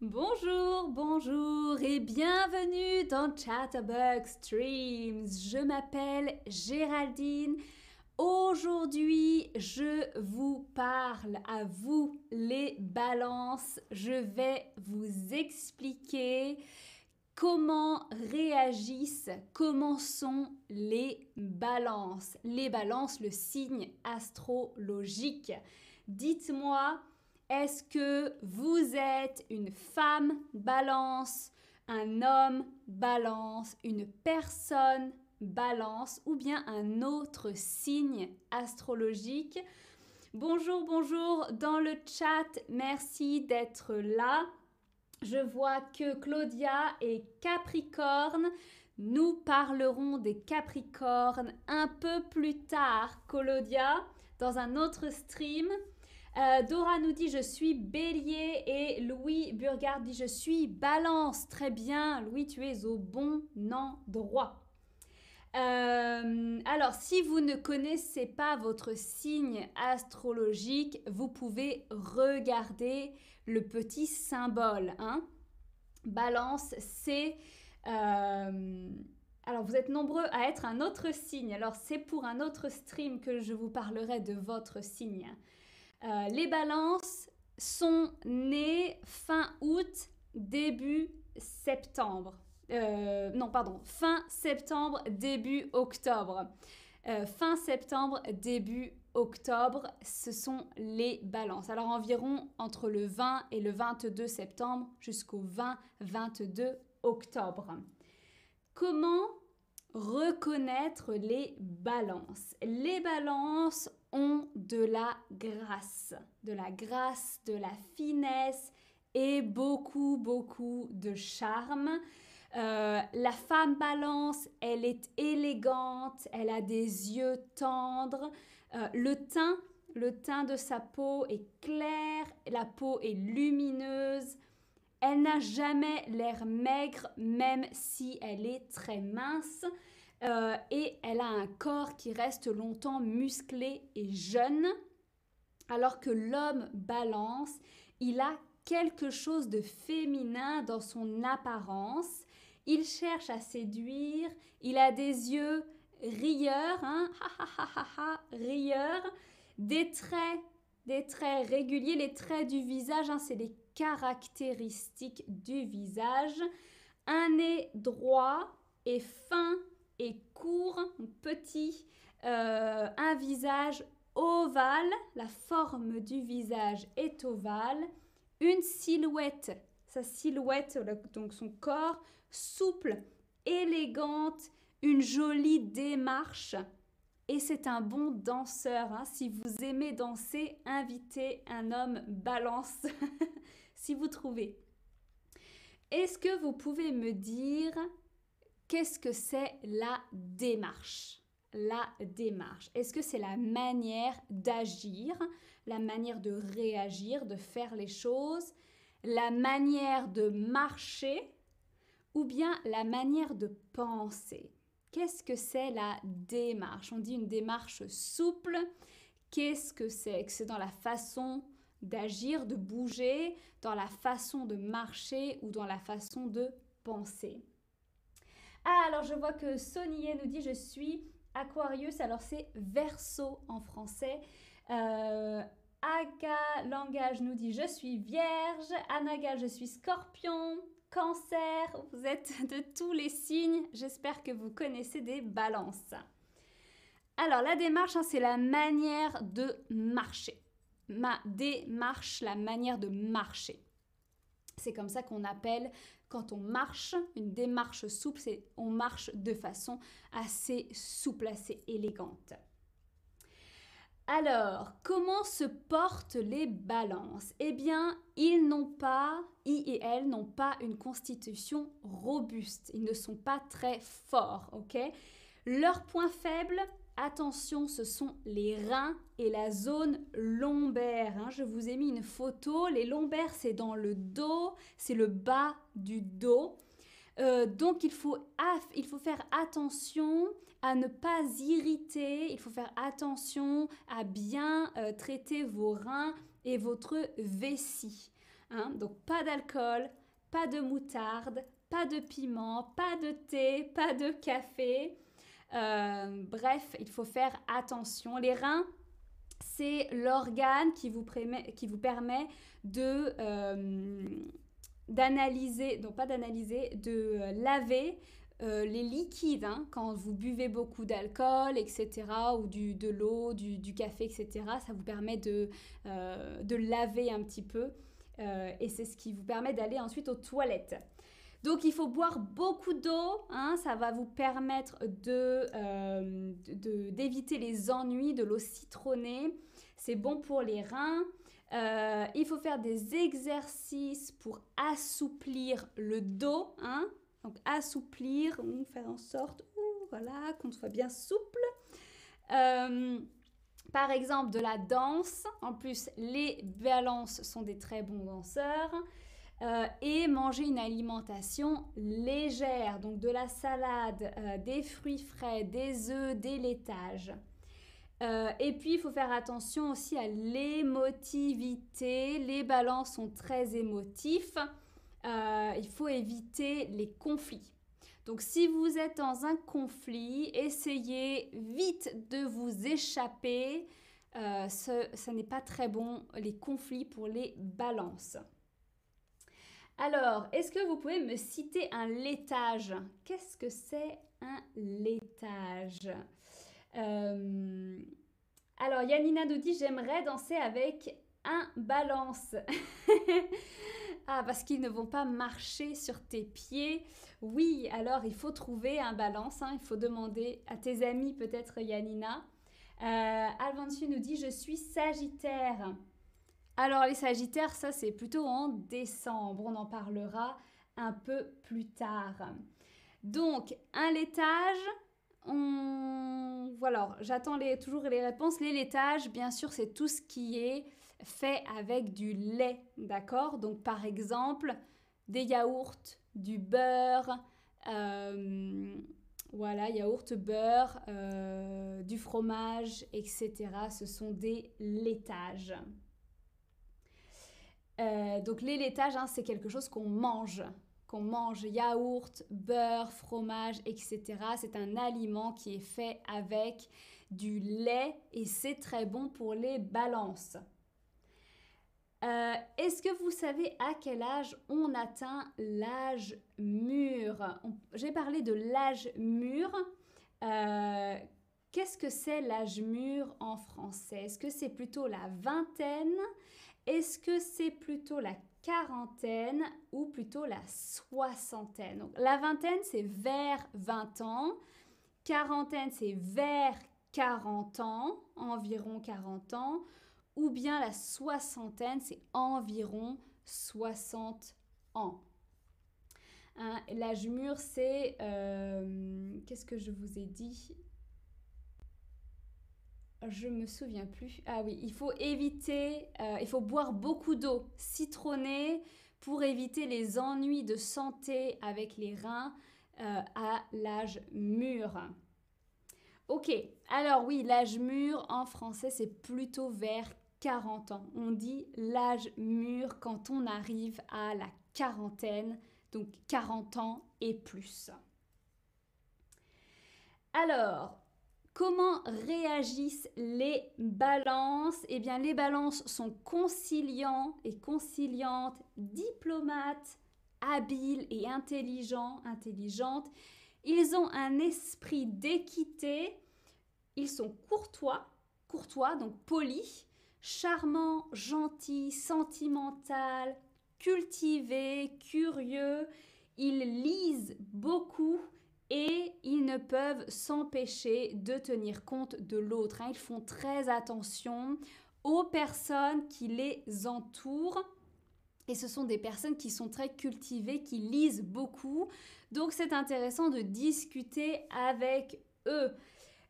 Bonjour, bonjour et bienvenue dans Chatterbox Dreams. Je m'appelle Géraldine. Aujourd'hui, je vous parle à vous les balances. Je vais vous expliquer comment réagissent, comment sont les balances. Les balances, le signe astrologique. Dites-moi, est-ce que vous êtes une femme balance, un homme balance, une personne balance ou bien un autre signe astrologique? Bonjour, bonjour dans le chat, merci d'être là. Je vois que Claudia est Capricorne. Nous parlerons des Capricornes un peu plus tard, Claudia, dans un autre stream. Dora nous dit « Je suis Bélier » et Louis Burgard dit « Je suis Balance ». Très bien, Louis, tu es au bon endroit. Alors, si vous ne connaissez pas votre signe astrologique, vous pouvez regarder le petit symbole. Hein. Balance, c'est... Alors, vous êtes nombreux à être un autre signe. Alors, c'est pour un autre stream que je vous parlerai de votre signe. Les balances sont nées fin août, début septembre. Non, pardon, fin septembre, début octobre. Fin septembre, début octobre, ce sont les balances. Alors environ entre le 20 et le 22 septembre jusqu'au 20-22 octobre. Comment reconnaître les balances? Les balances ont de la grâce, de la finesse et beaucoup de charme. La femme balance, elle est élégante, elle a des yeux tendres, le teint de sa peau est clair, la peau est lumineuse, elle n'a jamais l'air maigre même si elle est très mince. Et elle a un corps qui reste longtemps musclé et jeune, alors que l'homme balance, il a quelque chose de féminin dans son apparence. Il cherche à séduire, il a des yeux rieurs, hein, rieurs, des traits réguliers, les traits du visage, hein, c'est les caractéristiques du visage, un nez droit et fin et court, petit, un visage ovale, la forme du visage est ovale, une silhouette, sa silhouette, donc son corps, souple, élégante, une jolie démarche et c'est un bon danseur. Hein. Si vous aimez danser, invitez un homme balance, si vous trouvez. Est-ce que vous pouvez me dire... Qu'est-ce que c'est la démarche? La démarche. Est-ce que c'est la manière d'agir, la manière de réagir, de faire les choses, la manière de marcher ou bien la manière de penser? Qu'est-ce que c'est la démarche? On dit une démarche souple. Qu'est-ce que c'est? C'est dans la façon d'agir, de bouger, dans la façon de marcher ou dans la façon de penser. Ah, alors je vois que Sonia nous dit « Je suis Aquarius », alors c'est Verseau en français. Aga Langage nous dit « Je suis Vierge », Anaga « Je suis Scorpion », Cancer, vous êtes de tous les signes, j'espère que vous connaissez des balances. Alors la démarche, hein, c'est la manière de marcher. Ma démarche, la manière de marcher. C'est comme ça qu'on appelle quand on marche, une démarche souple, c'est on marche de façon assez souple, assez élégante. Alors, comment se portent les balances? Eh bien, ils n'ont pas, ils et elles n'ont pas une constitution robuste. Ils ne sont pas très forts, ok? Leurs points faibles, attention, ce sont les reins et la zone lombaire. Hein. Je vous ai mis une photo. Les lombaires, c'est dans le dos, c'est le bas du dos. Donc, il faut faire attention à ne pas irriter. Il faut faire attention à bien traiter vos reins et votre vessie. hein, donc pas d'alcool, pas de moutarde, pas de piment, pas de thé, pas de café. Bref, il faut faire attention. Les reins, c'est l'organe qui vous permet de d'analyser, donc pas d'analyser, de laver les liquides, hein, quand vous buvez beaucoup d'alcool, etc., ou de l'eau, du café, etc., ça vous permet de laver un petit peu et c'est ce qui vous permet d'aller ensuite aux toilettes. Donc, il faut boire beaucoup d'eau, hein, ça va vous permettre d'éviter les ennuis de l'eau citronnée. C'est bon pour les reins. Il faut faire des exercices pour assouplir le dos, hein. Donc, assouplir, faire en sorte voilà, qu'on soit bien souple. Par exemple, de la danse. En plus, les balances sont des très bons danseurs. Et manger une alimentation légère, donc de la salade, des fruits frais, des œufs, des laitages. Et puis, il faut faire attention aussi à l'émotivité. Les balances sont très émotifs. Il faut éviter les conflits. Donc, si vous êtes dans un conflit, essayez vite de vous échapper. Ça n'est pas très bon, les conflits pour les balances. Alors, est-ce que vous pouvez me citer un laitage? Qu'est-ce que c'est un laitage? Alors, Yannina nous dit « J'aimerais danser avec un balance ». Ah, parce qu'ils ne vont pas marcher sur tes pieds. Oui, alors il faut trouver un balance, hein, il faut demander à tes amis peut-être, Yannina. Alventu nous dit « Je suis sagittaire ». Alors, les Sagittaires, ça, c'est plutôt en décembre. On en parlera un peu plus tard. Donc, un laitage, voilà, j'attends toujours les réponses. Les laitages, bien sûr, c'est tout ce qui est fait avec du lait, d'accord? Donc, par exemple, des yaourts, du beurre, voilà, yaourt, beurre, du fromage, etc. Ce sont des laitages. Donc, les laitages, hein, c'est quelque chose qu'on mange, yaourt, beurre, fromage, etc. C'est un aliment qui est fait avec du lait et c'est très bon pour les balances. Est-ce que vous savez à quel âge on atteint l'âge mûr? J'ai parlé de l'âge mûr. Qu'est-ce que c'est l'âge mûr en français? Est-ce que c'est plutôt la vingtaine? Est-ce que c'est plutôt la quarantaine ou plutôt la soixantaine? Donc, la vingtaine, c'est vers 20 ans. Quarantaine, c'est vers 40 ans, environ 40 ans. Ou bien la soixantaine, c'est environ 60 ans. Hein, l'âge mûr, c'est... qu'est-ce que je vous ai dit? Je me souviens plus. Ah oui, il faut éviter, il faut boire beaucoup d'eau citronnée pour éviter les ennuis de santé avec les reins à l'âge mûr. Ok, alors oui, l'âge mûr en français, c'est plutôt vers 40 ans. On dit l'âge mûr quand on arrive à la quarantaine, donc 40 ans et plus. Alors... comment réagissent les balances? Eh bien, les balances sont conciliants et conciliantes, diplomates, habiles et intelligentes. Ils ont un esprit d'équité. Ils sont courtois, donc polis, charmants, gentils, sentimentaux, cultivés, curieux. Ils lisent beaucoup. Et ils ne peuvent s'empêcher de tenir compte de l'autre. Ils font très attention aux personnes qui les entourent. Et ce sont des personnes qui sont très cultivées, qui lisent beaucoup. Donc, c'est intéressant de discuter avec eux.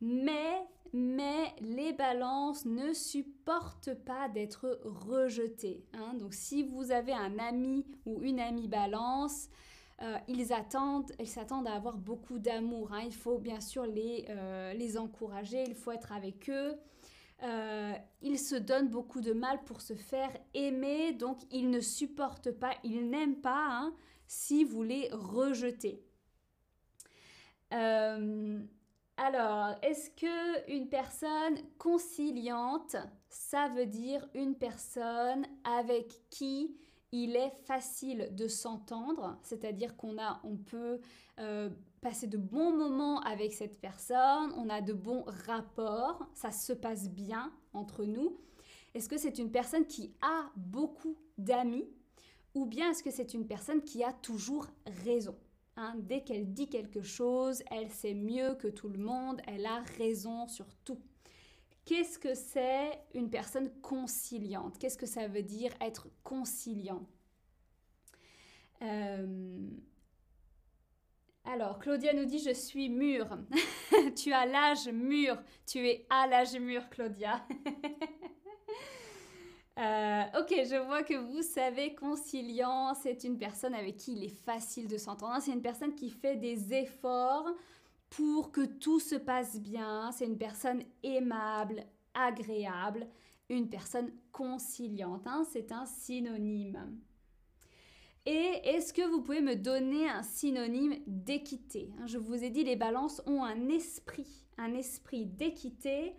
Mais les balances ne supportent pas d'être rejetées, hein. Donc, si vous avez un ami ou une amie balance... ils s'attendent à avoir beaucoup d'amour, hein. Il faut bien sûr les encourager, il faut être avec eux. Il se donne beaucoup de mal pour se faire aimer, donc il ne supporte pas, il n'aime pas si vous les rejetez. Alors, est-ce qu'une personne conciliante, ça veut dire une personne avec qui il est facile de s'entendre, c'est-à-dire qu'on peut passer de bons moments avec cette personne, on a de bons rapports, ça se passe bien entre nous. Est-ce que c'est une personne qui a beaucoup d'amis ou bien est-ce que c'est une personne qui a toujours raison? Dès qu'elle dit quelque chose, elle sait mieux que tout le monde, elle a raison sur tout. Qu'est-ce que c'est une personne conciliante? Qu'est-ce que ça veut dire être conciliant? Alors, Claudia nous dit « Je suis mûre ». Tu as l'âge mûr. Tu es à l'âge mûr, Claudia. Ok, je vois que vous savez, conciliant, c'est une personne avec qui il est facile de s'entendre. C'est une personne qui fait des efforts pour que tout se passe bien. C'est une personne aimable, agréable, une personne conciliante. C'est un synonyme. Et est-ce que vous pouvez me donner un synonyme d'équité? Je vous ai dit, les balances ont un esprit d'équité.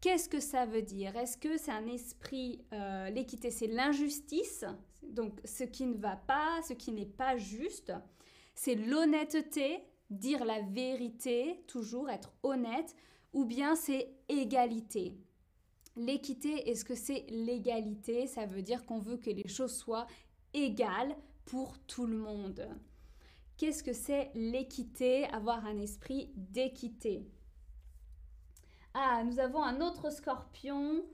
Qu'est-ce que ça veut dire? Est-ce que c'est un esprit, l'équité c'est l'injustice, donc ce qui ne va pas, ce qui n'est pas juste. C'est l'honnêteté, dire la vérité, toujours être honnête, ou bien c'est égalité. L'équité, est-ce que c'est l'égalité? Ça veut dire qu'on veut que les choses soient égales pour tout le monde. Qu'est-ce que c'est l'équité? Avoir un esprit d'équité. Ah, nous avons un autre scorpion,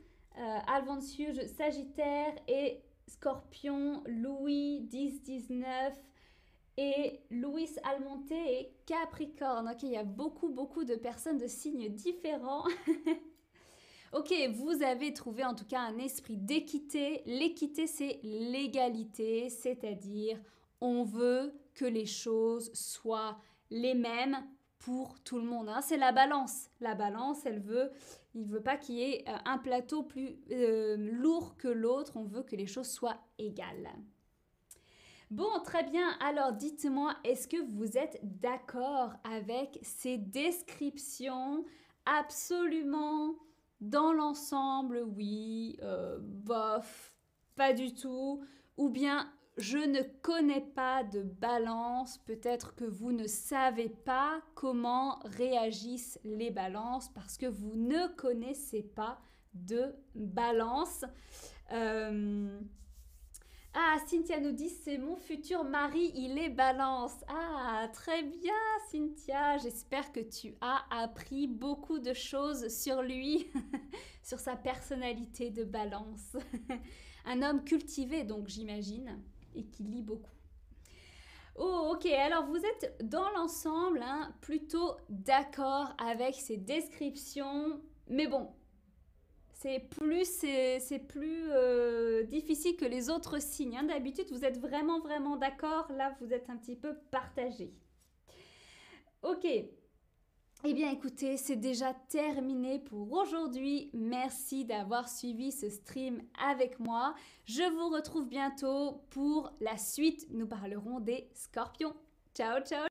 Alventu, Sagittaire et Scorpion, Louis 1019 et Louis Almonte et Capricorne. Ok, il y a beaucoup de personnes de signes différents. Ok, vous avez trouvé en tout cas un esprit d'équité. L'équité, c'est l'égalité, c'est-à-dire on veut que les choses soient les mêmes pour tout le monde. C'est la balance. La balance, il ne veut pas qu'il y ait un plateau plus lourd que l'autre. On veut que les choses soient égales. Bon, très bien. Alors, dites-moi, est-ce que vous êtes d'accord avec ces descriptions? Absolument. Dans l'ensemble, oui. Bof, pas du tout. Ou bien... Je ne connais pas de balance, peut-être que vous ne savez pas comment réagissent les balances parce que vous ne connaissez pas de balance. Ah, Cynthia nous dit, c'est mon futur mari, il est balance. Ah, très bien Cynthia, j'espère que tu as appris beaucoup de choses sur lui, sur sa personnalité de balance. Un homme cultivé donc, j'imagine. Et qui lit beaucoup. Oh, ok, alors vous êtes dans l'ensemble plutôt d'accord avec ces descriptions, mais bon, c'est plus difficile que les autres signes. D'habitude, vous êtes vraiment d'accord. Là, vous êtes un petit peu partagé. Ok. Eh bien, écoutez, c'est déjà terminé pour aujourd'hui. Merci d'avoir suivi ce stream avec moi. Je vous retrouve bientôt pour la suite. Nous parlerons des scorpions. Ciao, ciao!